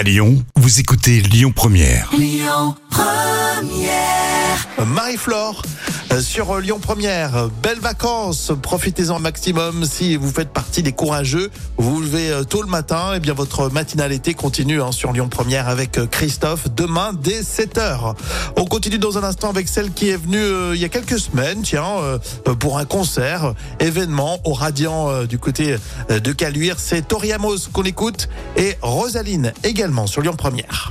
À Lyon, vous écoutez Lyon Première. Lyon Première. Marie-Flore sur Lyon Première. Belles vacances, profitez-en maximum. Si vous faites partie des courageux, vous vous levez tôt le matin. Et bien votre matinale été continue sur Lyon Première avec Christophe demain dès 7h. On continue dans un instant avec celle qui est venue il y a quelques semaines, pour un concert, événement au Radiant du côté de Caluire. C'est Tori Amos qu'on écoute et Rosaline également sur Lyon Première.